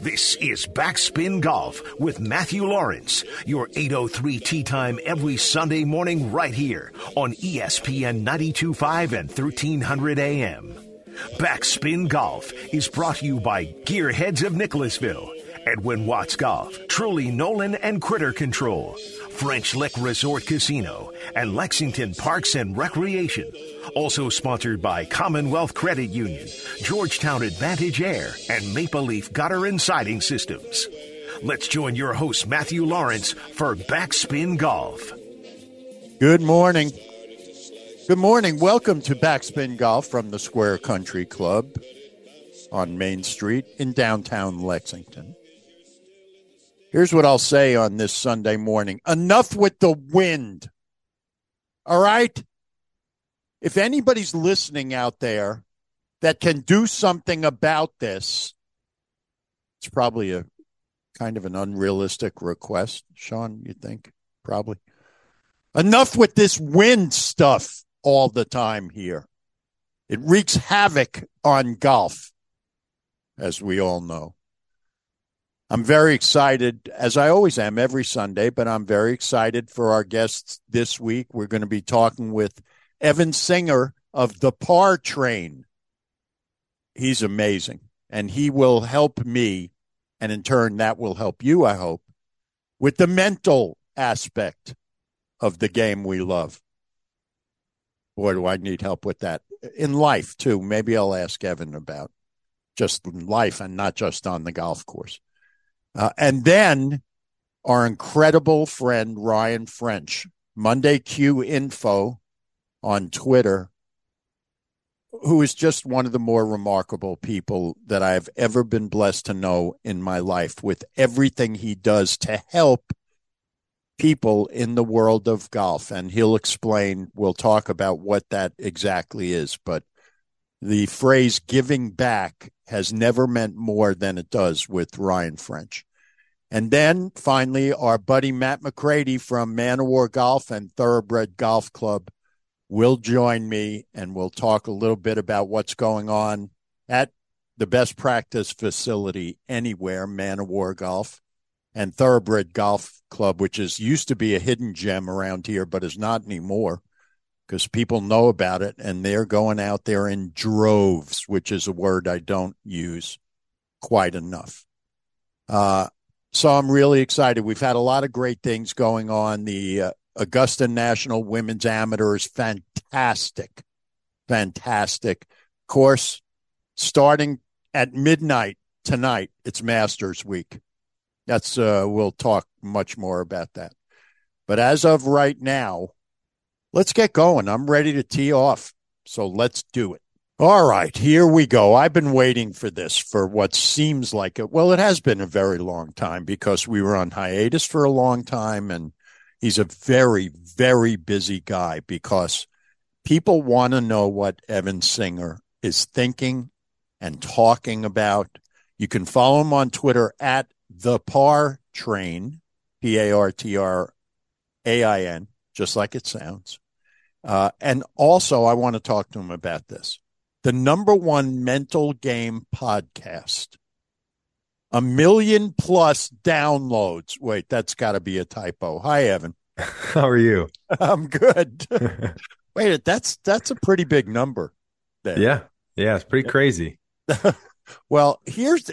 This is Backspin Golf with Matthew Lawrence, your 8:03 tee time every Sunday morning right here on ESPN 92.5 and 1300 AM. Backspin Golf is brought to you by Gearheads of Nicholasville, Edwin Watts Golf, Truly Nolan and Critter Control, French Lick Resort Casino, and Lexington Parks and Recreation. Also sponsored by Commonwealth Credit Union, Georgetown Advantage Air, and Maple Leaf Gutter and Siding Systems. Let's join your host, Matthew Lawrence, for Backspin Golf. Good morning. Good morning. Welcome to Backspin Golf from the Square Country Club on Main Street in downtown Lexington. Here's what I'll say on this Sunday morning. Enough with the wind. All right? If anybody's listening out there that can do something about this, it's probably a kind of an unrealistic request, Sean, you think? Probably. Enough with this wind stuff all the time here. It wreaks havoc on golf, as we all know. I'm very excited, as I always am every Sunday, but I'm very excited for our guests this week. We're going to be talking with Evan Singer of the Par Train. He's amazing, and he will help me, and in turn, that will help you, I hope, with the mental aspect of the game we love. Boy, do I need help with that. In life, too. Maybe I'll ask Evan about just life and not just on the golf course. And then our incredible friend, Ryan French, Monday Q Info on Twitter, who is just one of the more remarkable people that I have ever been blessed to know in my life, with everything he does to help people in the world of golf. And he'll explain, we'll talk about what that exactly is. But the phrase giving back has never meant more than it does with Ryan French. And then finally, our buddy Matt McCrady from Man O' War Golf and Thoroughbred Golf Club will join me, and we'll talk a little bit about what's going on at the best practice facility anywhere, Man O' War Golf and Thoroughbred Golf Club, which is used to be a hidden gem around here, but is not anymore, because people know about it, and they're going out there in droves, which is a word I don't use quite enough. So I'm really excited. We've had a lot of great things going on. The Augusta National Women's Amateur is fantastic, fantastic. Of course, starting at midnight tonight, it's Masters Week. That's we'll talk much more about that. But as of right now, let's get going. I'm ready to tee off, so let's do it. All right, here we go. I've been waiting for this for what seems like it. Well, it has been a very long time, because we were on hiatus for a long time, and he's a very, very busy guy, because people want to know what Evan Singer is thinking and talking about. You can follow him on Twitter at the Par Train, P-A-R-T-R-A-I-N. Just like it sounds. And also, I want to talk to him about this. The number one mental game podcast. 1 million+ downloads. Wait, that's got to be a typo. Hi, Evan. How are you? I'm good. Wait, that's a pretty big number there. Yeah, it's pretty crazy. Well, here's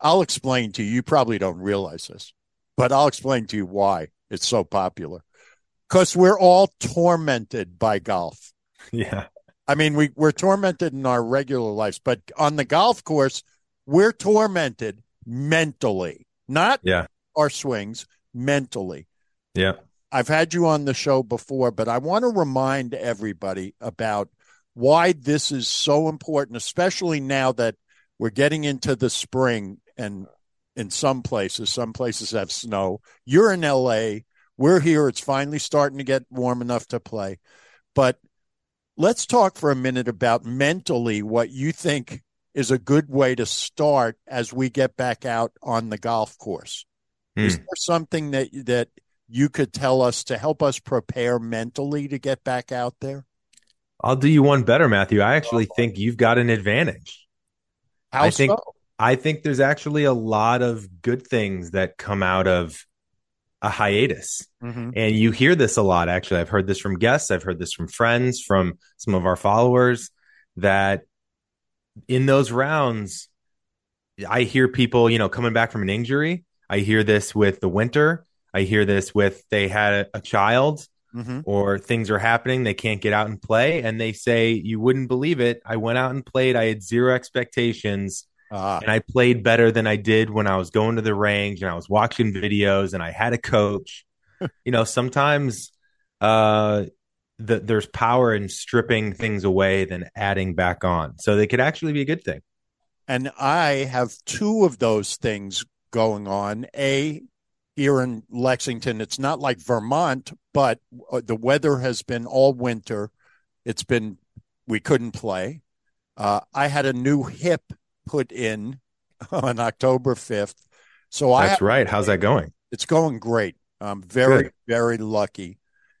I'll explain to you. You probably don't realize this, but I'll explain to you why it's so popular. Because we're all tormented by golf. Yeah. I mean, we're tormented in our regular lives, but on the golf course, we're tormented mentally, not our swings, mentally. Yeah. I've had you on the show before, but I want to remind everybody about why this is so important, especially now that we're getting into the spring, and in some places have snow. You're in L.A., we're here. It's finally starting to get warm enough to play. But let's talk for a minute about mentally what you think is a good way to start as we get back out on the golf course. Is there something that you could tell us to help us prepare mentally to get back out there? I'll do you one better, Matthew. I actually think you've got an advantage. How so? I think there's actually a lot of good things that come out of a hiatus. Mm-hmm. And you hear this a lot. Actually, I've heard this from guests. I've heard this from friends, from some of our followers, that in those rounds, I hear people, you know, coming back from an injury. I hear this with the winter. I hear this with they had a child. Mm-hmm. Or things are happening, they can't get out and play, and they say, you wouldn't believe it, I went out and played, I had zero expectations, and I played better than I did when I was going to the range, and I was watching videos, and I had a coach. You know, sometimes there's power in stripping things away than adding back on, so they could actually be a good thing. And I have two of those things going on. Here in Lexington, it's not like Vermont, but the weather has been all winter. We couldn't play. I had a new hip put in on October 5th. That's right. How's that going? It's going great. I'm very, very lucky.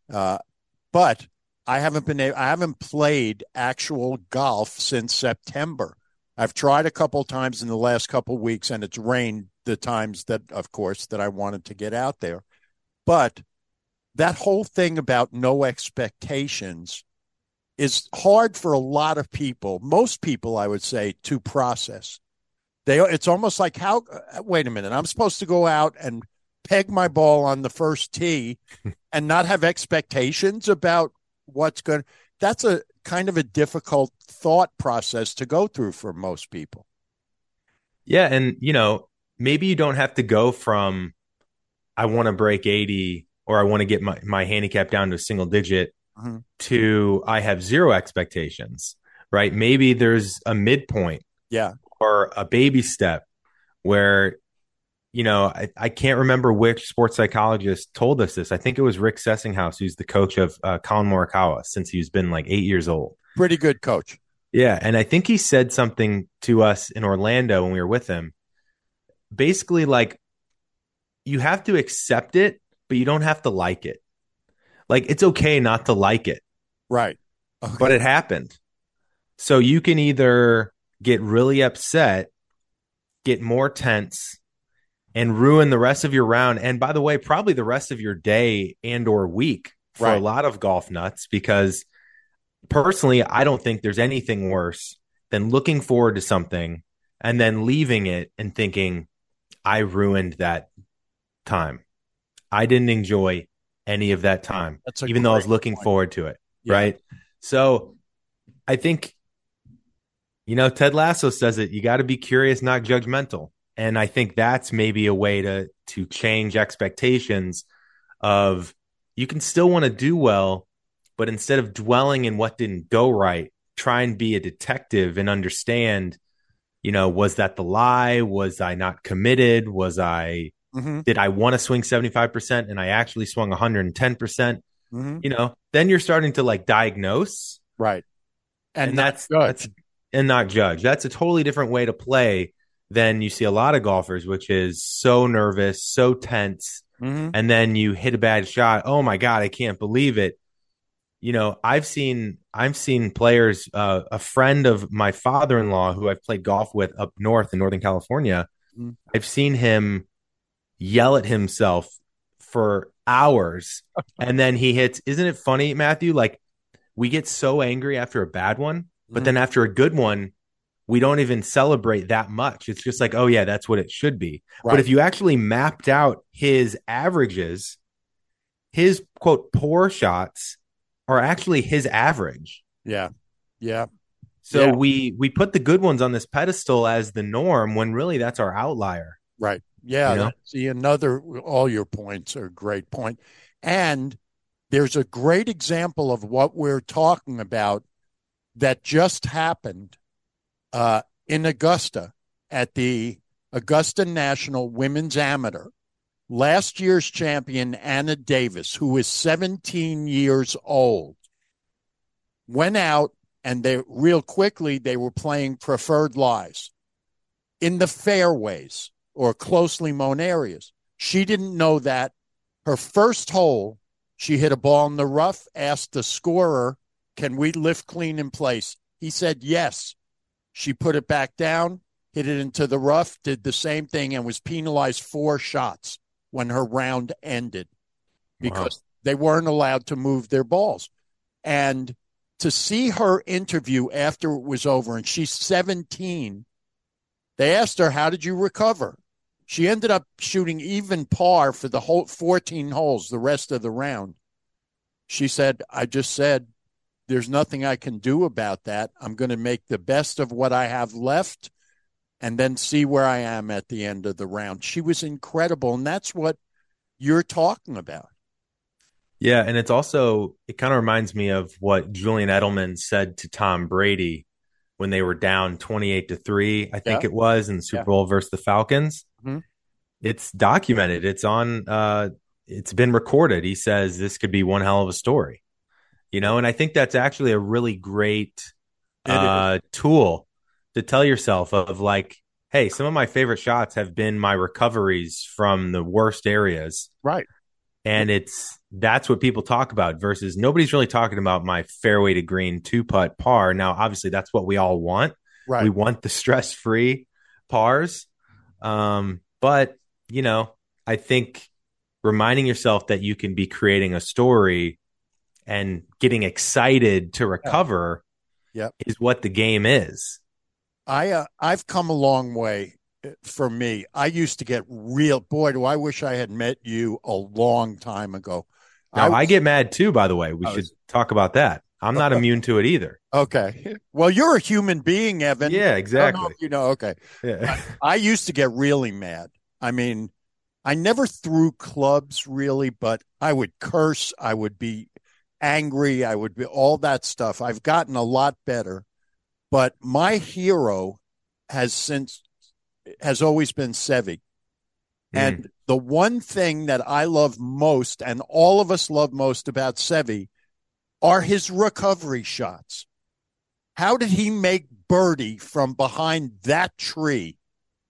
But I haven't played actual golf since September. I've tried a couple times in the last couple weeks, and it's rained the times that, of course, that I wanted to get out there. But that whole thing about no expectations is hard for a lot of people, most people, I would say, to process. It's almost like, wait a minute, I'm supposed to go out and peg my ball on the first tee and not have expectations about what's going. That's a kind of a difficult thought process to go through for most people. Yeah. And, you know, maybe you don't have to go from I want to break 80 or I want to get my handicap down to a single digit mm-hmm. to I have zero expectations, right? Maybe there's a midpoint or a baby step where, you know, I can't remember which sports psychologist told us this. I think it was Rick Sessinghaus, who's the coach of Colin Morikawa since he's been like 8 years old. Pretty good coach. Yeah. And I think he said something to us in Orlando when we were with him. Basically, like, you have to accept it, but you don't have to like it. Like, it's okay not to like it. Right. Okay. But it happened. So you can either get really upset, get more tense, and ruin the rest of your round. And by the way, probably the rest of your day and or week for a lot of golf nuts, because personally, I don't think there's anything worse than looking forward to something and then leaving it and thinking, I ruined that time. I didn't enjoy any of that time, even though I was looking forward to it, right? So I think, you know, Ted Lasso says it, you got to be curious, not judgmental. And I think that's maybe a way to change expectations of you can still want to do well, but instead of dwelling in what didn't go right, try and be a detective and understand, you know, was that the lie? Was I not committed? Did I want to swing 75% and I actually swung 110%? Mm-hmm. You know, then you're starting to like diagnose. Right. And not judge. That's a totally different way to play than you see a lot of golfers, which is so nervous, so tense. Mm-hmm. And then you hit a bad shot. Oh my God, I can't believe it. You know, I've seen players, a friend of my father-in-law who I've played golf with up north in Northern California. Mm-hmm. I've seen him yell at himself for hours. And then he hits. Isn't it funny, Matthew? Like, we get so angry after a bad one, but then after a good one, we don't even celebrate that much. It's just like, oh yeah, that's what it should be. Right. But if you actually mapped out his averages, his quote, poor shots, are actually his average. Yeah. Yeah. So we put the good ones on this pedestal as the norm when really that's our outlier. Right. Yeah. You know? See, all your points are a great point. And there's a great example of what we're talking about that just happened in Augusta at the Augusta National Women's Amateur. Last year's champion, Anna Davis, who is 17 years old, went out and they were playing preferred lies in the fairways or closely mown areas. She didn't know that. Her first hole, she hit a ball in the rough, asked the scorer, can we lift clean in place? He said yes. She put it back down. hit it into the rough, did the same thing, and was penalized 4 shots when her round ended because they weren't allowed to move their balls. And to see her interview after it was over, and she's 17, they asked her, how did you recover? She ended up shooting even par for the whole 14 holes, the rest of the round. She said, I just said, there's nothing I can do about that. I'm going to make the best of what I have left and then see where I am at the end of the round. She was incredible, and that's what you're talking about. Yeah, and it's also, it kind of reminds me of what Julian Edelman said to Tom Brady when they were down 28-3, I think it was, in the Super Bowl versus the Falcons. Mm-hmm. It's documented. It's on, it's been recorded. He says this could be one hell of a story, you know, and I think that's actually a really great tool to tell yourself of like, hey, some of my favorite shots have been my recoveries from the worst areas. Right. And it's, that's what people talk about versus nobody's really talking about my fairway to green 2-putt par. Now, obviously that's what we all want. Right. We want the stress-free pars. But, you know, I think reminding yourself that you can be creating a story and getting excited to recover is what the game is. I've come a long way. For me, I used to get real, boy, do I wish I had met you a long time ago. Now, I get mad too, by the way. We should talk about that. I'm not immune to it either. Okay. Well, you're a human being, Evan. Yeah, exactly. I don't know if you know, okay. Yeah. I used to get really mad. I mean, I never threw clubs really, but I would curse. I would be angry. I would be all that stuff. I've gotten a lot better, but my hero has always been Seve. And the one thing that I love most, and all of us love most about Seve, are his recovery shots. How did he make birdie from behind that tree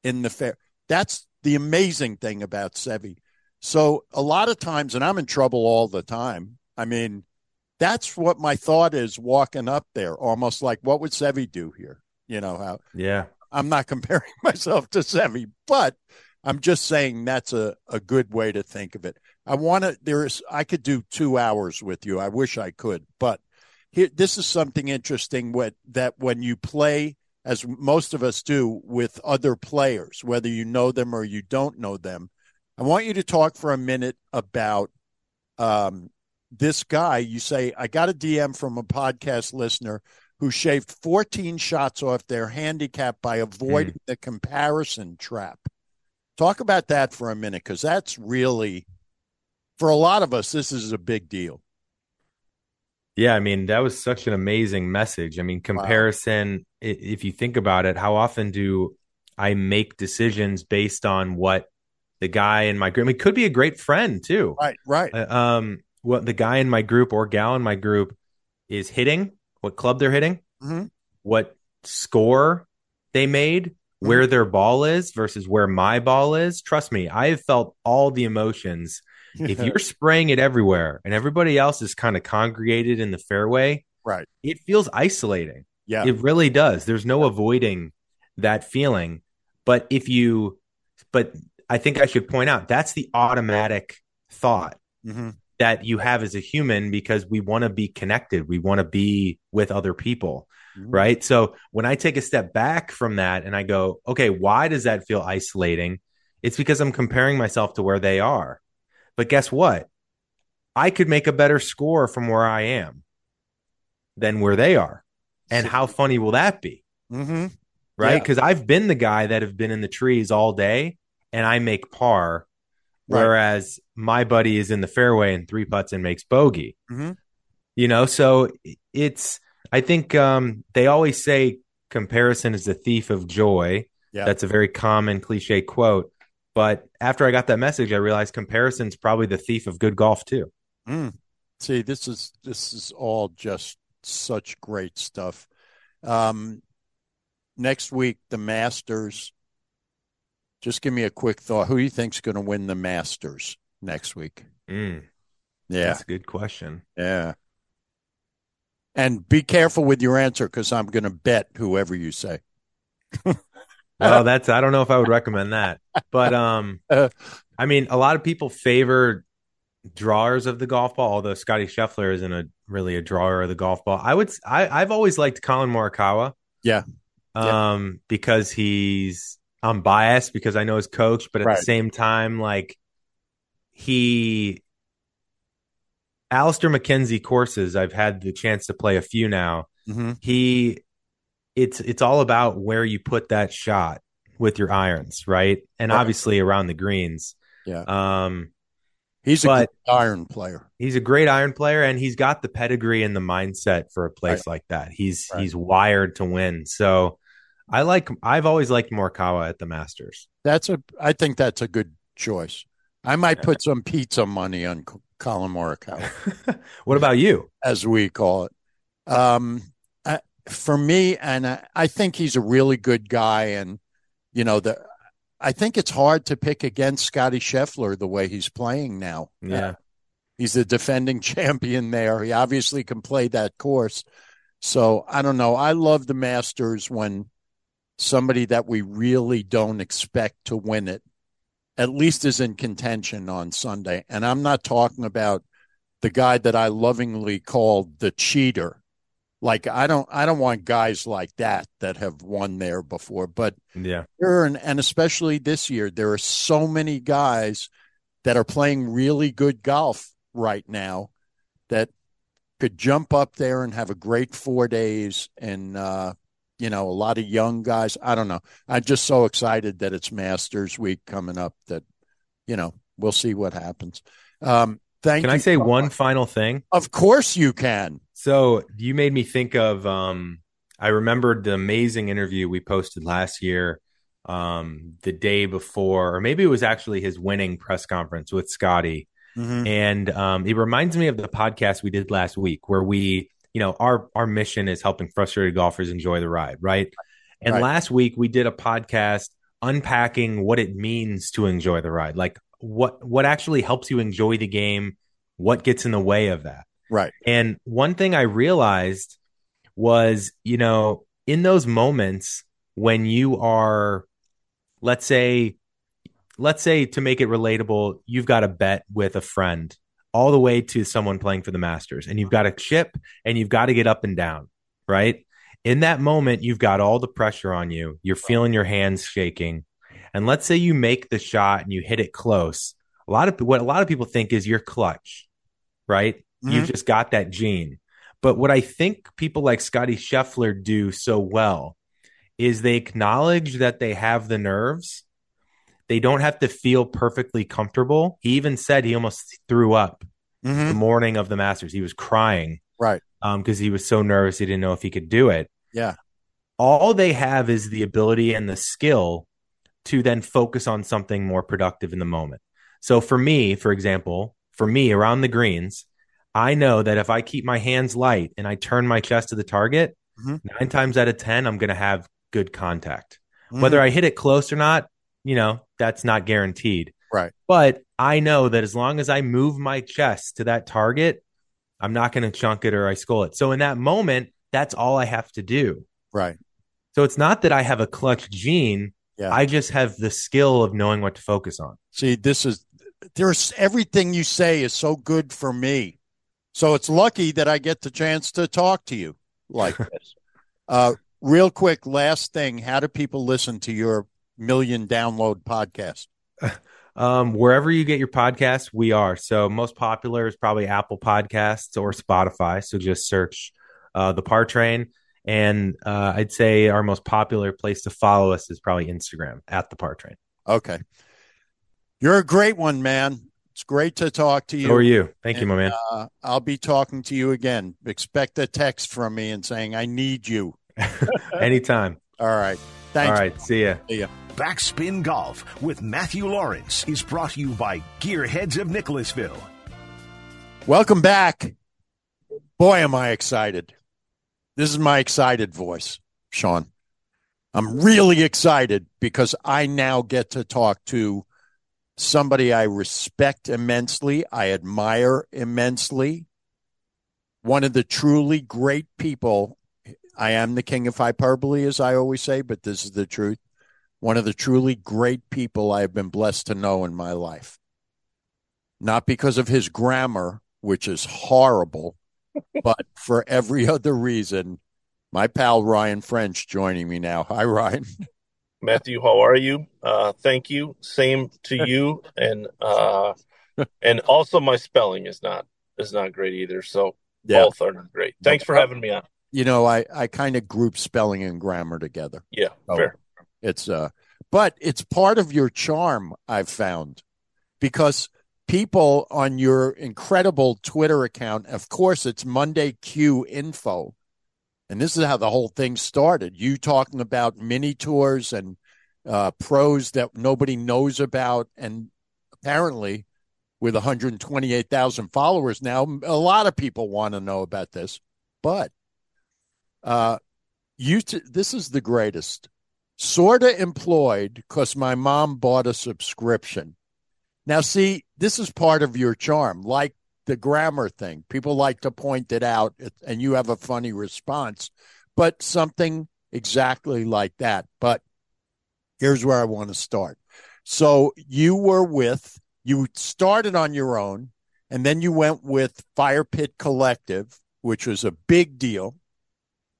in the fair? That's the amazing thing about Seve. So a lot of times, and I'm in trouble all the time, I mean, that's what my thought is walking up there, almost like, what would Seve do here? You know, how? Yeah. I'm not comparing myself to Seve, but I'm just saying that's a good way to think of it. I could do 2 hours with you. I wish I could, but here, this is something interesting that when you play, as most of us do, with other players, whether you know them or you don't know them, I want you to talk for a minute about this guy. You say, I got a DM from a podcast listener who shaved 14 shots off their handicap by avoiding the comparison trap. Talk about that for a minute, because that's really, for a lot of us, this is a big deal. Yeah, I mean, that was such an amazing message. I mean, comparison, if you think about it, how often do I make decisions based on what the guy in my group, I mean, could be a great friend too. Right. What the guy in my group or gal in my group is hitting, what club they're hitting, what score they made, where their ball is versus where my ball is. Trust me, I have felt all the emotions. If you're spraying it everywhere and everybody else is kind of congregated in the fairway, right, it feels isolating. Yeah, it really does. There's no avoiding that feeling. But I think I should point out that's the automatic thought that you have as a human, because we want to be connected. We want to be with other people, right? So when I take a step back from that and I go, okay, why does that feel isolating? It's because I'm comparing myself to where they are. But guess what? I could make a better score from where I am than where they are. And how funny will that be? Right? Because I've been the guy that have been in the trees all day and I make par, whereas my buddy is in the fairway and 3 putts and makes bogey, you know? So it's, I think they always say comparison is the thief of joy. Yeah. That's a very common cliche quote. But after I got that message, I realized comparison is probably the thief of good golf too. See, this is all just such great stuff. Next week, the Masters. Just give me a quick thought. Who do you think's going to win the Masters next week? Yeah. That's a good question. Yeah. And be careful with your answer, because I'm going to bet whoever you say. Well, that's, I don't know if I would recommend that, but I mean, a lot of people favor drawers of the golf ball, although Scotty Scheffler isn't really a drawer of the golf ball. I've always liked Colin Morikawa. Yeah. Because I'm biased because I know his coach, but at the same time, like Alistair McKenzie courses, I've had the chance to play a few now. Mm-hmm. It's all about where you put that shot with your irons, right? And obviously around the greens. Yeah. He's a great iron player. He's a great iron player, and he's got the pedigree and the mindset for a place like that. He's wired to win. So I've always liked Morikawa at the Masters. I think that's a good choice. I might put some pizza money on Colin Morikawa. What about you? As we call it. For me, and I think he's a really good guy, and you know, I think it's hard to pick against Scotty Scheffler the way he's playing now. Yeah, he's the defending champion there. He obviously can play that course. So I don't know. I love the Masters when somebody that we really don't expect to win it at least is in contention on Sunday. And I'm not talking about the guy that I lovingly called the cheater. Like, I don't want guys like that have won there before, but and especially this year, there are so many guys that are playing really good golf right now that could jump up there and have a great 4 days. And, you know, a lot of young guys. I don't know. I'm just so excited that it's Masters week coming up that, you know, we'll see what happens. Can I say one final thing? Of course you can. So you made me think of, I remembered the amazing interview we posted last year, the day before, or maybe it was actually his winning press conference with Scotty. Mm-hmm. And it reminds me of the podcast we did last week where we, you know, our mission is helping frustrated golfers enjoy the ride, right? And last week we did a podcast unpacking what it means to enjoy the ride, like what actually helps you enjoy the game, what gets in the way of that. Right. And one thing I realized was, you know, in those moments when you are, let's say to make it relatable, you've got a bet with a friend all the way to someone playing for the Masters, and you've got a chip and you've got to get up and down, right? In that moment, you've got all the pressure on you. You're feeling your hands shaking. And let's say you make the shot and you hit it close. What a lot of people think is you're clutch, right? You've just got that gene. But what I think people like Scotty Scheffler do so well is they acknowledge that they have the nerves. They don't have to feel perfectly comfortable. He even said he almost threw up the morning of the Masters. He was crying. Right. Because he was so nervous. He didn't know if he could do it. Yeah. All they have is the ability and the skill to then focus on something more productive in the moment. So for me, around the greens, I know that if I keep my hands light and I turn my chest to the target, 9 times out of 10, I'm going to have good contact. Mm-hmm. Whether I hit it close or not, you know, that's not guaranteed. Right. But I know that as long as I move my chest to that target, I'm not going to chunk it or I skull it. So in that moment, that's all I have to do. Right. So it's not that I have a clutch gene. Yeah. I just have the skill of knowing what to focus on. See, everything you say is so good for me. So it's lucky that I get the chance to talk to you like this. Real quick, last thing. How do people listen to your million download podcast? Wherever you get your podcasts, we are. So most popular is probably Apple Podcasts or Spotify. So just search the Par Train. And I'd say our most popular place to follow us is probably Instagram at the Par Train. Okay. You're a great one, man. It's great to talk to you. How are you? Thank you, my man. I'll be talking to you again. Expect a text from me and saying, I need you. Anytime. All right. Thanks. All right. See ya. See ya. Backspin Golf with Matthew Lawrence is brought to you by Gearheads of Nicholasville. Welcome back. Boy, am I excited. This is my excited voice, Sean. I'm really excited because I now get to talk to somebody I respect immensely, I admire immensely, one of the truly great people. I am the king of hyperbole, as I always say, but this is the truth. one of the truly great people I have been blessed to know in my life. Not because of his grammar, which is horrible, but for every other reason. My pal Ryan French joining me now. Hi, Ryan. Matthew, how are you? Thank you. Same to you. And also my spelling is not great either. So both are not great. Thanks for having me on. You know, I kind of group spelling and grammar together. Yeah, so fair. It's but it's part of your charm, I've found, because people on your incredible Twitter account, of course, it's Monday Q Info. And this is how the whole thing started. You talking about mini tours and pros that nobody knows about. And apparently, with 128,000 followers now, a lot of people want to know about this. But this is the greatest. Sorta employed because my mom bought a subscription. Now, see, this is part of your charm. Like the grammar thing, people like to point it out, and you have a funny response, but something exactly like that. But here's where I want to start. So you started on your own, and then you went with Fire Pit Collective, which was a big deal.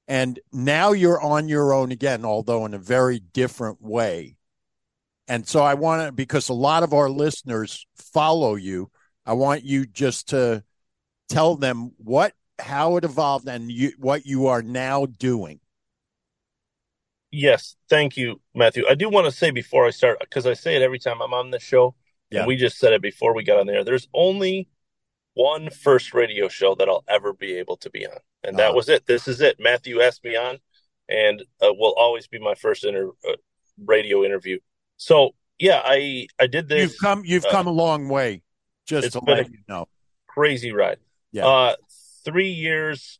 And now you're on your own again, although in a very different way. And so because a lot of our listeners follow you, I want you just to tell them how it evolved and what you are now doing. Yes. Thank you, Matthew. I do want to say before I start, because I say it every time I'm on this show, and we just said it before we got on there, there's only one first radio show that I'll ever be able to be on. And that was it. This is it. Matthew asked me on, and will always be my first radio interview. So, yeah, I did this. You've come a long way. Just to let you know, crazy ride. Yeah, 3 years.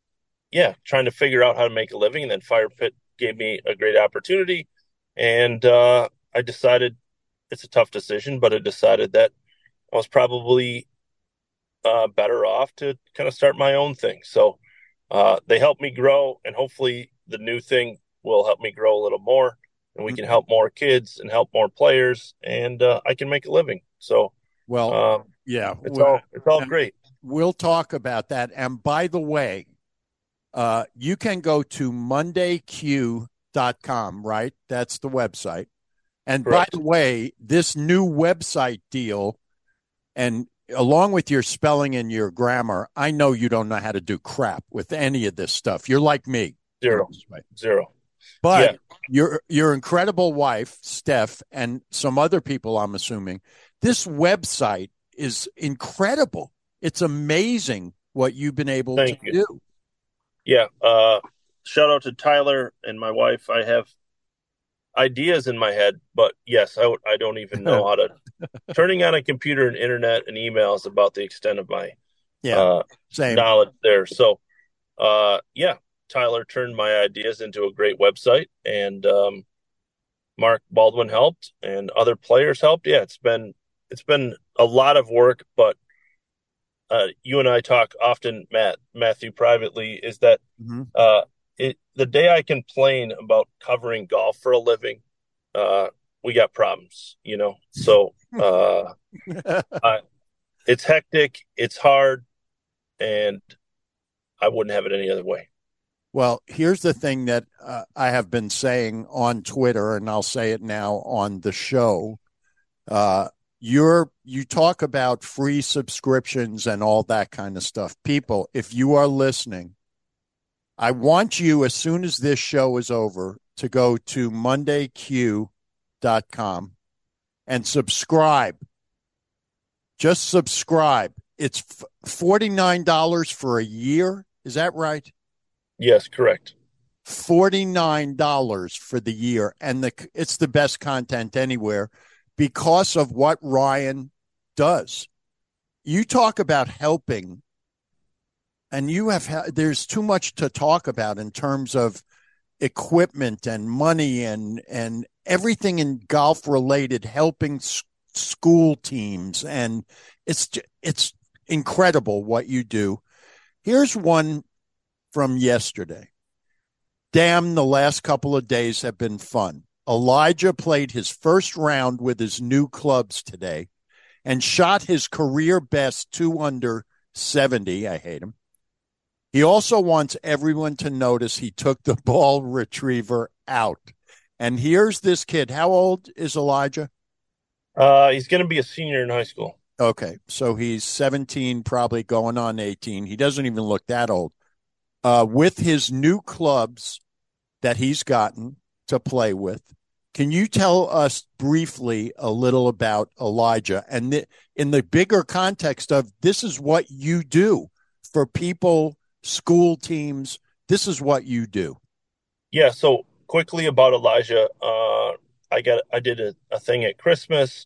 Yeah, trying to figure out how to make a living, and then Fire Pit gave me a great opportunity, and I decided it's a tough decision, but I decided that I was probably better off to kind of start my own thing. So they helped me grow, and hopefully the new thing will help me grow a little more, and we can help more kids and help more players, and I can make a living. So. Well, yeah, it's all great. We'll talk about that. And by the way, you can go to MondayQ.com, right? That's the website. And correct. By the way, this new website deal, and along with your spelling and your grammar, I know you don't know how to do crap with any of this stuff. You're like me. Zero. But your incredible wife, Steph, and some other people, I'm assuming, this website is incredible. It's amazing what you've been able to do. Yeah. Shout out to Tyler and my wife. I have ideas in my head, but yes, I don't even know how to. Turning on a computer and internet and email is about the extent of my knowledge there. So, Tyler turned my ideas into a great website, and Mark Baldwin helped, and other players helped. Yeah, it's been a lot of work, but you and I talk often, Matthew, privately, is that the day I complain about covering golf for a living, we got problems, you know? So it's hectic, it's hard, and I wouldn't have it any other way. Well, here's the thing that I have been saying on Twitter, and I'll say it now on the show. You talk about free subscriptions and all that kind of stuff. People, if you are listening, I want you, as soon as this show is over, to go to MondayQ.com and subscribe. Just subscribe. It's $49 for a year. Is that right? Yes, correct. $49 for the year. And it's the best content anywhere because of what Ryan does. You talk about helping, and you have there's too much to talk about in terms of equipment and money and everything in golf related, helping school teams. And it's incredible what you do. Here's one from yesterday. Damn, the last couple of days have been fun. Elijah played his first round with his new clubs today and shot his career best 2 under 70. I hate him. He also wants everyone to notice he took the ball retriever out. And here's this kid. How old is Elijah? He's going to be a senior in high school. Okay, so he's 17, probably going on 18. He doesn't even look that old. With his new clubs that he's gotten to play with, can you tell us briefly a little about Elijah? And in the bigger context of this is what you do for people, school teams, this is what you do. Yeah, so quickly about Elijah, I did a thing at Christmas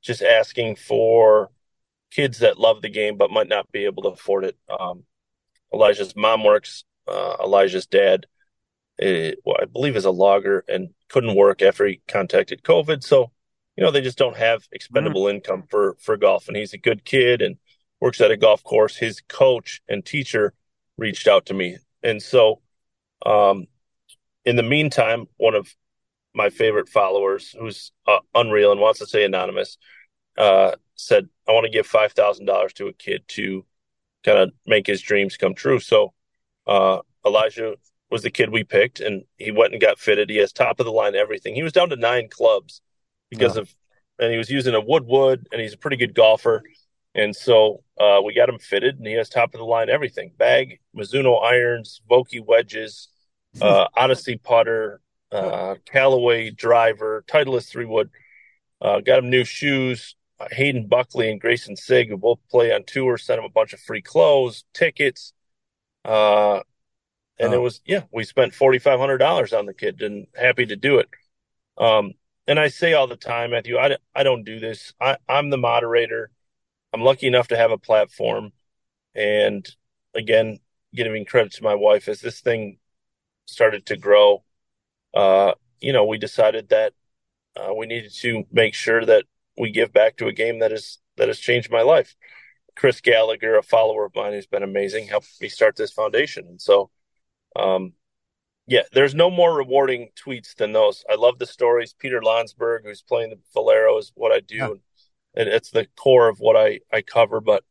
just asking for kids that love the game but might not be able to afford it. Elijah's mom works. Elijah's dad, I believe, is a logger and couldn't work after he contacted COVID. So, you know, they just don't have expendable income for golf. And he's a good kid and works at a golf course. His coach and teacher reached out to me. And so in the meantime, one of my favorite followers, who's unreal and wants to stay anonymous, said, I want to give $5,000 to a kid to kind of make his dreams come true. So Elijah was the kid we picked, and he went and got fitted. He has top of the line everything. He was down to 9 clubs because of, and he was using a wood, and he's a pretty good golfer. And so we got him fitted, and he has top of the line everything: bag, Mizuno irons, Vokey wedges, Odyssey putter, Callaway driver, Titleist 3-wood. Got him new shoes. Hayden Buckley and Grayson Sig, who both play on tour, sent him a bunch of free clothes, tickets, and we spent $4,500 on the kid, and happy to do it. And I say all the time, Matthew, I don't do this. I'm the moderator. I'm lucky enough to have a platform, and again, giving credit to my wife as this thing started to grow. We decided that we needed to make sure that we give back to a game that has changed my life. Chris Gallagher, a follower of mine who's been amazing, helped me start this foundation. And so, there's no more rewarding tweets than those. I love the stories. Peter Lonsberg, who's playing the Valero, is what I do. Yeah. And it's the core of what I cover. But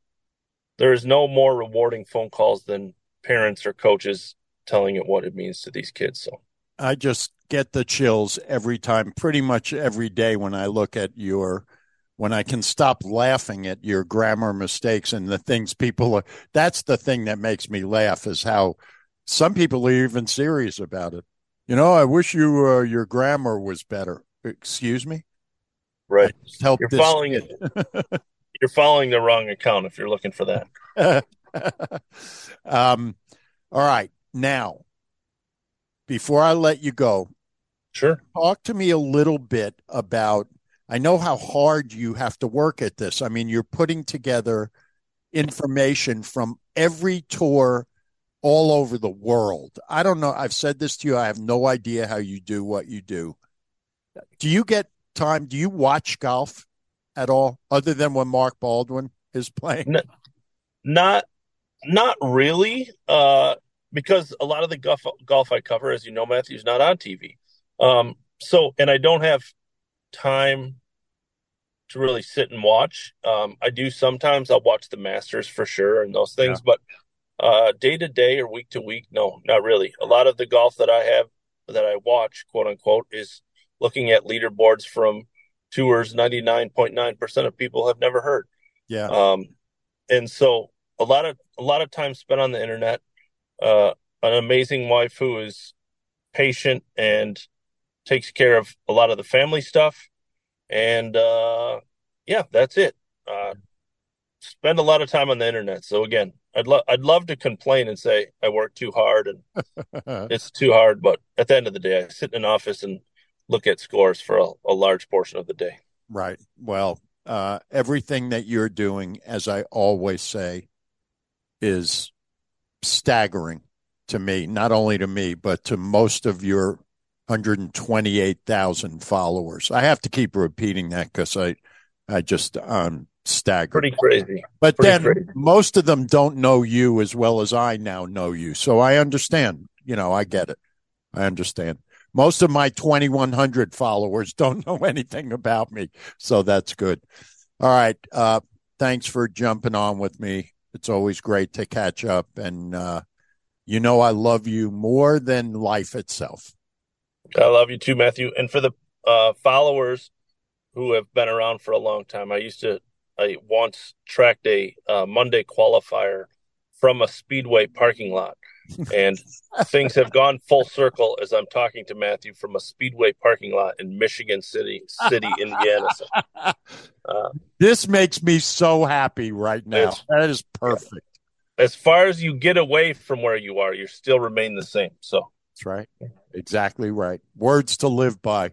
there is no more rewarding phone calls than parents or coaches telling it what it means to these kids. So I just get the chills every time, pretty much every day when I look at when I can stop laughing at your grammar mistakes and the things people are. That's the thing that makes me laugh, is how some people are even serious about it. You know, I wish your grammar was better. Excuse me? Right. You're following the wrong account if you're looking for that. All right. Now, before I let you go, sure, talk to me a little bit about, I know how hard you have to work at this. I mean, you're putting together information from every tour all over the world. I don't know. I've said this to you. I have no idea how you do what you do. Do you get time? Do you watch golf at all other than when Mark Baldwin is playing? No, not really, because a lot of the golf I cover, as you know, Matthew, is not on TV. And I don't have time to really sit and watch. I do sometimes. I'll watch the Masters for sure and those things. Yeah. But day to day or week to week, no, not really. A lot of the golf that I have, that I watch, quote unquote, is looking at leaderboards from tours 99.9% of people have never heard. Yeah. And so a lot of time spent on the internet. An amazing wife who is patient and takes care of a lot of the family stuff. And, that's it. Spend a lot of time on the internet. So again, I'd love to complain and say I work too hard and it's too hard. But at the end of the day, I sit in an office and look at scores for a large portion of the day. Right. Well, everything that you're doing, as I always say, is staggering to me, not only to me, but to most of your 128,000 followers. I have to keep repeating that because I'm staggered. Pretty crazy. But pretty then crazy. Most of them don't know you as well as I now know you. So I understand. I get it. I understand. Most of my 2,100 followers don't know anything about me, so that's good. All right. Thanks for jumping on with me. It's always great to catch up. And, you know, I love you more than life itself. I love you too, Matthew. And for the followers who have been around for a long time, I once tracked a Monday qualifier from a Speedway parking lot. And things have gone full circle as I'm talking to Matthew from a Speedway parking lot in Michigan City, Indiana. This makes me so happy right now. That is perfect. As far as you get away from where you are, you still remain the same. So that's right. Exactly right. Words to live by.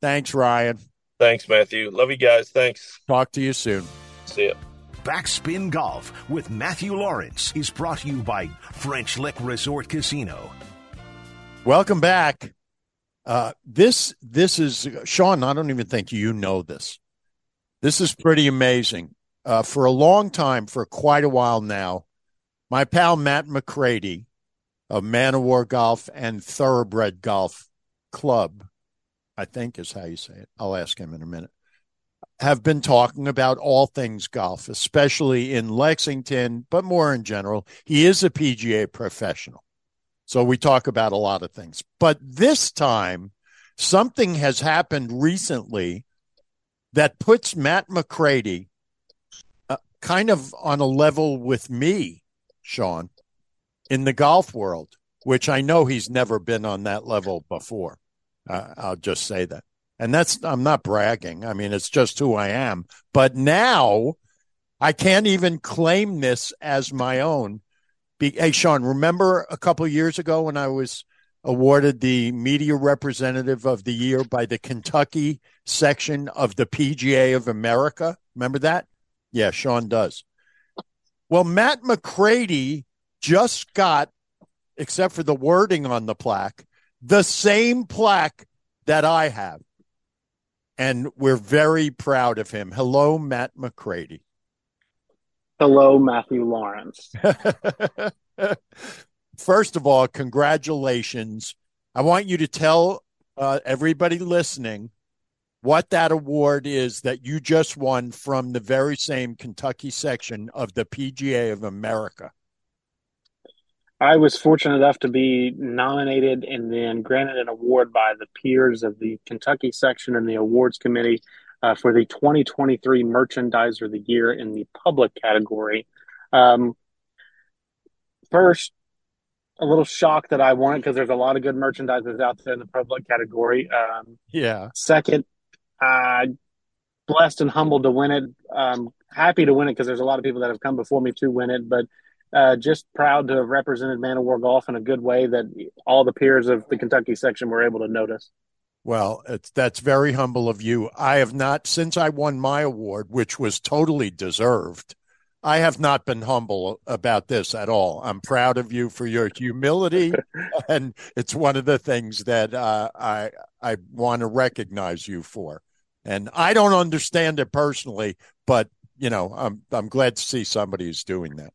Thanks, Ryan. Thanks, Matthew. Love you guys. Thanks. Talk to you soon. See ya. Backspin Golf with Matthew Lawrence is brought to you by French Lick Resort Casino. Welcome back. This is, Sean, I don't even think you know this. This is pretty amazing. For a long time, for quite a while now, my pal Matt McCrady of Man O' War Golf and Thoroughbred Golf Club, I think is how you say it. I'll ask him in a minute. Have been talking about all things golf, especially in Lexington, but more in general. He is a PGA professional, so we talk about a lot of things. But this time, something has happened recently that puts Matt McCrady kind of on a level with me, Sean, in the golf world, which I know he's never been on that level before. I'll just say that. And that's, I'm not bragging. I mean, it's just who I am. But now I can't even claim this as my own. Hey, Sean, remember a couple of years ago when I was awarded the Media Representative of the Year by the Kentucky section of the PGA of America? Remember that? Yeah, Sean does. Well, Matt McCrady just got, except for the wording on the plaque, the same plaque that I have. And we're very proud of him. Hello, Matt McCrady. Hello, Matthew Lawrence. First of all, congratulations. I want you to tell everybody listening what that award is that you just won from the very same Kentucky section of the PGA of America. I was fortunate enough to be nominated and then granted an award by the peers of the Kentucky section and the awards committee for the 2023 Merchandiser of the Year in the public category. First, a little shock that I won it because there's a lot of good merchandisers out there in the public category. Yeah. Second, blessed and humbled to win it. Happy to win it because there's a lot of people that have come before me to win it, but just proud to have represented Man O' War Golf in a good way that all the peers of the Kentucky section were able to notice. Well, that's very humble of you. I have not, since I won my award, which was totally deserved, I have not been humble about this at all. I'm proud of you for your humility, and it's one of the things that I want to recognize you for. And I don't understand it personally, but, you know, I'm glad to see somebody who's doing that.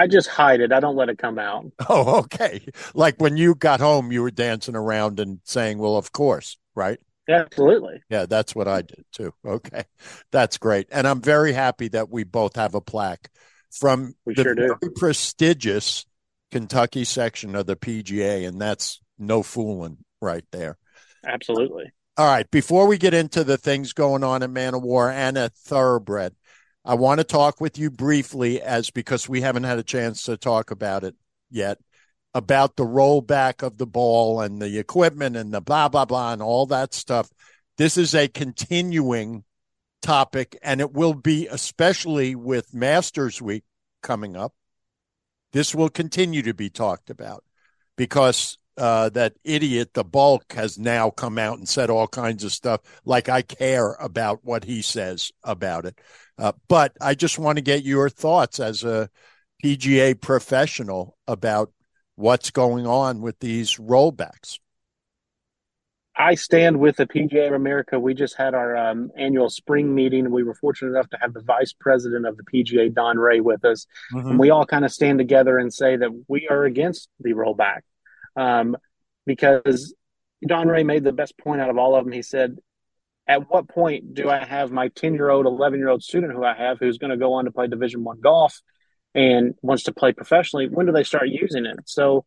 I just hide it. I don't let it come out. Oh, okay. Like when you got home, you were dancing around and saying, well, of course, right? Yeah, absolutely. Yeah, that's what I did too. Okay. That's great. And I'm very happy that we both have a plaque from the prestigious Kentucky section of the PGA, and that's no fooling right there. Absolutely. All right. Before we get into the things going on at Man O' War and at Thoroughbred, I want to talk with you briefly, because we haven't had a chance to talk about it yet, about the rollback of the ball and the equipment and the blah, blah, blah, and all that stuff. This is a continuing topic, and it will be, especially with Masters Week coming up, this will continue to be talked about because that idiot, the Bulk, has now come out and said all kinds of stuff. Like, I care about what he says about it. But I just want to get your thoughts as a PGA professional about what's going on with these rollbacks. I stand with the PGA of America. We just had our annual spring meeting. We were fortunate enough to have the vice president of the PGA, Don Ray, with us. Mm-hmm. And we all kind of stand together and say that we are against the rollback because Don Ray made the best point out of all of them. He said, at what point do I have my 10-year-old, 11-year-old student who I have who's going to go on to play Division I golf and wants to play professionally, when do they start using it? So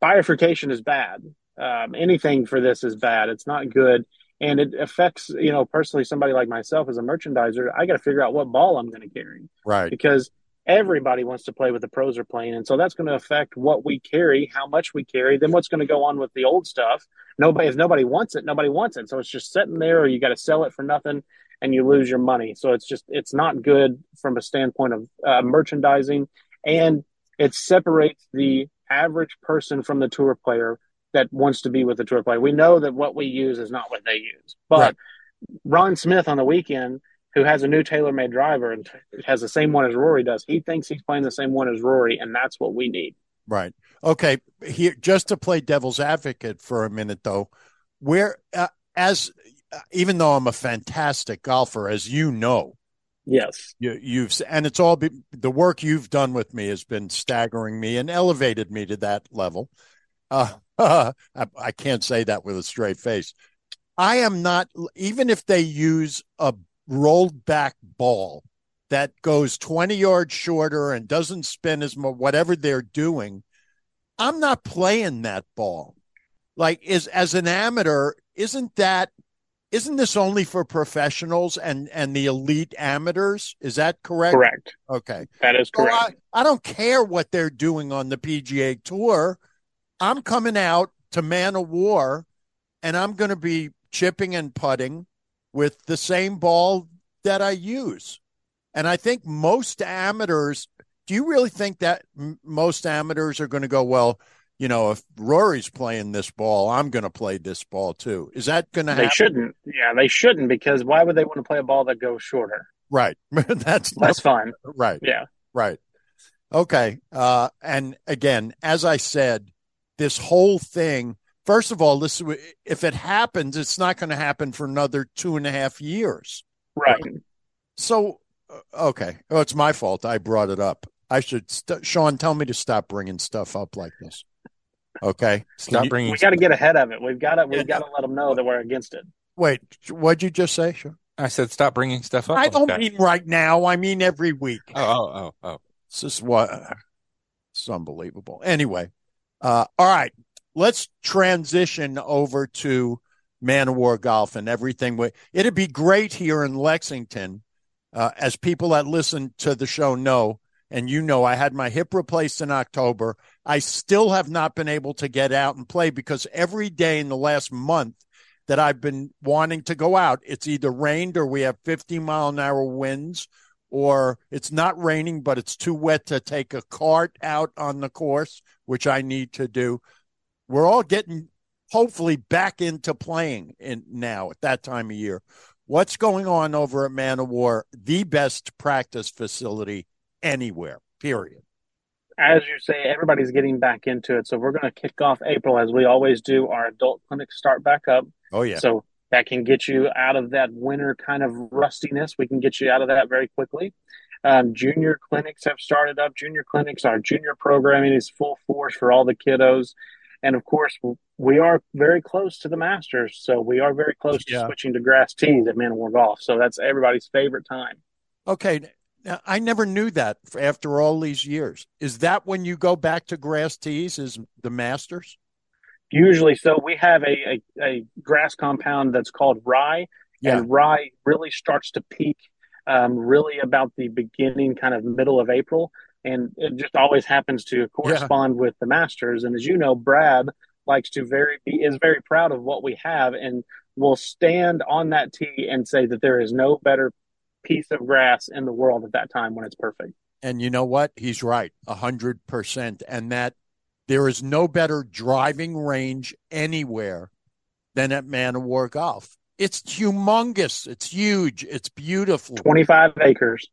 bifurcation is bad. Anything for this is bad. It's not good. And it affects, you know, personally, somebody like myself as a merchandiser, I got to figure out what ball I'm going to carry. Right. Because everybody wants to play what the pros are playing. And so that's going to affect what we carry, how much we carry, then what's going to go on with the old stuff. If nobody wants it, nobody wants it. So it's just sitting there, or you got to sell it for nothing and you lose your money. So it's just, it's not good from a standpoint of merchandising. And it separates the average person from the tour player that wants to be with the tour player. We know that what we use is not what they use. But right. Ron Smith on the weekend, who has a new tailor-made driver and has the same one as Rory does, he thinks he's playing the same one as Rory, and that's what we need. Right. Okay. Here, just to play devil's advocate for a minute, though, where even though I'm a fantastic golfer, as you know, yes, you've and it's all the work you've done with me has been staggering me and elevated me to that level. I can't say that with a straight face. I am not, even if they use a rolled back ball that goes 20 yards shorter and doesn't spin as much, whatever they're doing, I'm not playing that ball. Like, as an amateur, isn't this only for professionals and the elite amateurs? Is that correct? Correct. Okay. That is correct. So I don't care what they're doing on the PGA Tour. I'm coming out to Man O' War, and I'm going to be chipping and putting with the same ball that I use. And I think most amateurs, do you really think that most amateurs are going to go, well, you know, if Rory's playing this ball, I'm going to play this ball too? Is that going to happen? They shouldn't. Yeah, they shouldn't, because why would they want to play a ball that goes shorter? Right. That's less fun. Right. Yeah. Right. Okay. And again, as I said, this whole thing, first of all, this, if it happens, it's not going to happen for another 2.5 years. Right. So, okay. Oh, it's my fault. I brought it up. I should, Sean, tell me to stop bringing stuff up like this. Okay. Stop bringing. We got to get ahead of it. We've got to let them know that we're against it. Wait, what'd you just say? Sean? I said, stop bringing stuff up. I don't mean right now. I mean every week. Oh. This is what, it's unbelievable. Anyway. All right. Let's transition over to Man O' War Golf and everything. It'd be great here in Lexington, as people that listen to the show know, and you know, I had my hip replaced in October. I still have not been able to get out and play because every day in the last month that I've been wanting to go out, it's either rained or we have 50-mile-an-hour winds, or it's not raining, but it's too wet to take a cart out on the course, which I need to do. We're all getting hopefully back into playing now at that time of year. What's going on over at Man O' War, the best practice facility anywhere, period? As you say, everybody's getting back into it. So we're going to kick off April, as we always do. Our adult clinics start back up. Oh, yeah. So that can get you out of that winter kind of rustiness. We can get you out of that very quickly. Junior clinics have started up. Junior clinics, our junior programming is full force for all the kiddos. And, of course, we are very close to the Masters, so we are very close to switching to grass tees at Man O' War Golf. So that's everybody's favorite time. Okay. Now, I never knew that after all these years. Is that when you go back to grass tees, is the Masters? Usually. So we have a grass compound that's called rye, and rye really starts to peak really about the beginning, kind of middle of April. And it just always happens to correspond with the Masters. And as you know, Brad likes to is very proud of what we have, and will stand on that tee and say that there is no better piece of grass in the world at that time when it's perfect. And you know what? He's right, 100%. And that there is no better driving range anywhere than at Man O' War Golf. It's humongous. It's huge. It's beautiful. 25 acres.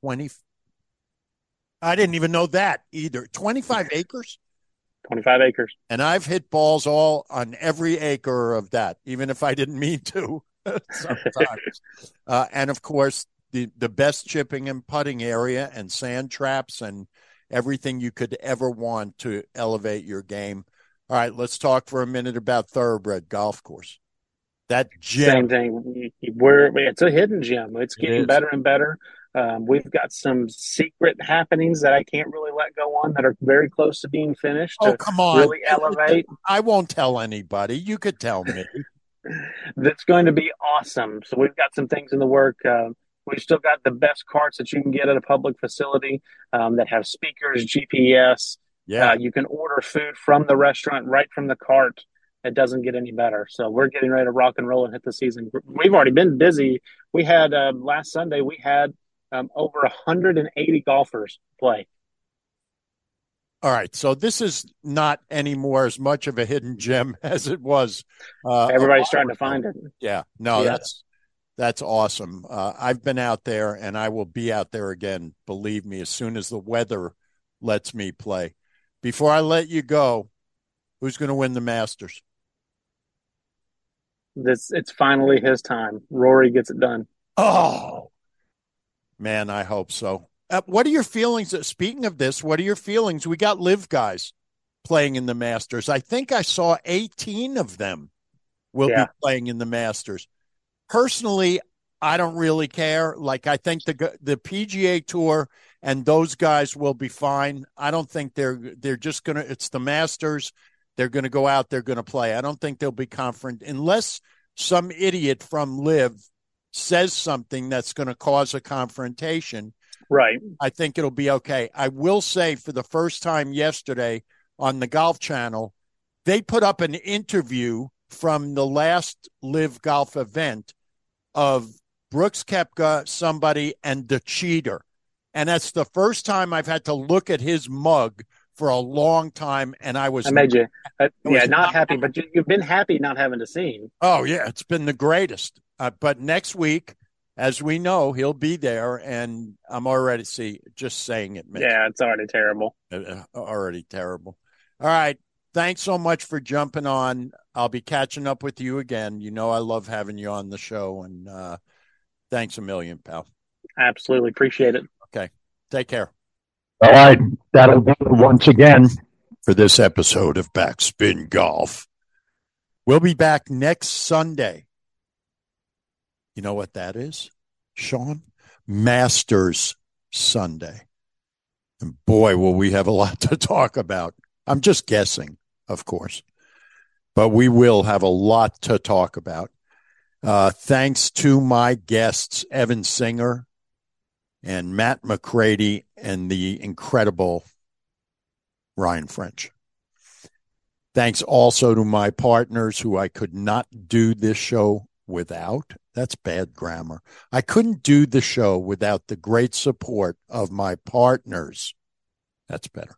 20. I didn't even know that either. 25 acres? 25 acres. And I've hit balls all on every acre of that, even if I didn't mean to sometimes. And, of course, the best chipping and putting area and sand traps and everything you could ever want to elevate your game. All right, let's talk for a minute about Thoroughbred Golf Course. That gym. Same thing. It's a hidden gym. It's getting better and better. We've got some secret happenings that I can't really let go on that are very close to being finished. Oh, come on. Really elevate. I won't tell anybody. You could tell me. That's going to be awesome. So we've got some things in the work. We've still got the best carts that you can get at a public facility that have speakers, GPS. Yeah. You can order food from the restaurant right from the cart. It doesn't get any better. So we're getting ready to rock and roll and hit the season. We've already been busy. We had last Sunday, we had over 180 golfers play. All right. So this is not anymore as much of a hidden gem as it was. Everybody's trying to find it. Yeah. No, that's awesome. I've been out there and I will be out there again. Believe me, as soon as the weather lets me play. Before I let you go, who's going to win the Masters? It's finally his time. Rory gets it done. Oh, man, I hope so. What are your feelings? Speaking of this, what are your feelings? We got live guys playing in the Masters. I think I saw 18 of them will be playing in the Masters. Personally, I don't really care. Like, I think the PGA Tour and those guys will be fine. I don't think they're just going to – it's the Masters. They're going to go out. They're going to play. I don't think they'll be confident unless some idiot from Live says something that's going to cause a confrontation. Right. I think it'll be okay. I will say for the first time yesterday on the Golf Channel, they put up an interview from the last Live Golf event of Brooks Koepka, somebody, and the cheater. And that's the first time I've had to look at his mug for a long time, and I was not happy, but you've been happy not having to see him. Oh, yeah, it's been the greatest. But next week, as we know, he'll be there, and I'm already just saying it, man. Yeah, it's already terrible. All right, thanks so much for jumping on. I'll be catching up with you again. You know I love having you on the show, and thanks a million, pal. Absolutely, appreciate it. Okay, take care. All right, that'll do it once again for this episode of Backspin Golf. We'll be back next Sunday. You know what that is, Sean? Masters Sunday. And boy, will we have a lot to talk about. I'm just guessing, of course. But we will have a lot to talk about. Thanks to my guests, Evan Singer and Matt McCrady, and the incredible Ryan French. Thanks also to my partners who I could not do this show without. That's bad grammar. I couldn't do the show without the great support of my partners. That's better.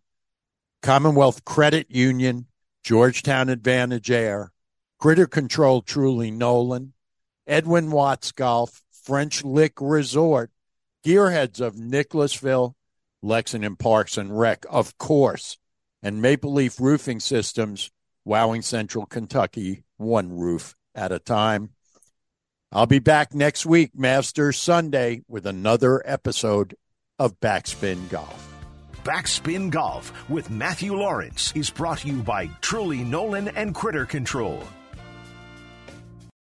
Commonwealth Credit Union, Georgetown Advantage Air, Critter Control Truly Nolan, Edwin Watts Golf, French Lick Resort, Gearheads of Nicholasville, Lexington Parks and Rec, of course, and Maple Leaf Roofing Systems, wowing Central Kentucky, one roof at a time. I'll be back next week, Masters Sunday, with another episode of Backspin Golf. Backspin Golf with Matthew Lawrence is brought to you by Truly Nolan and Critter Control.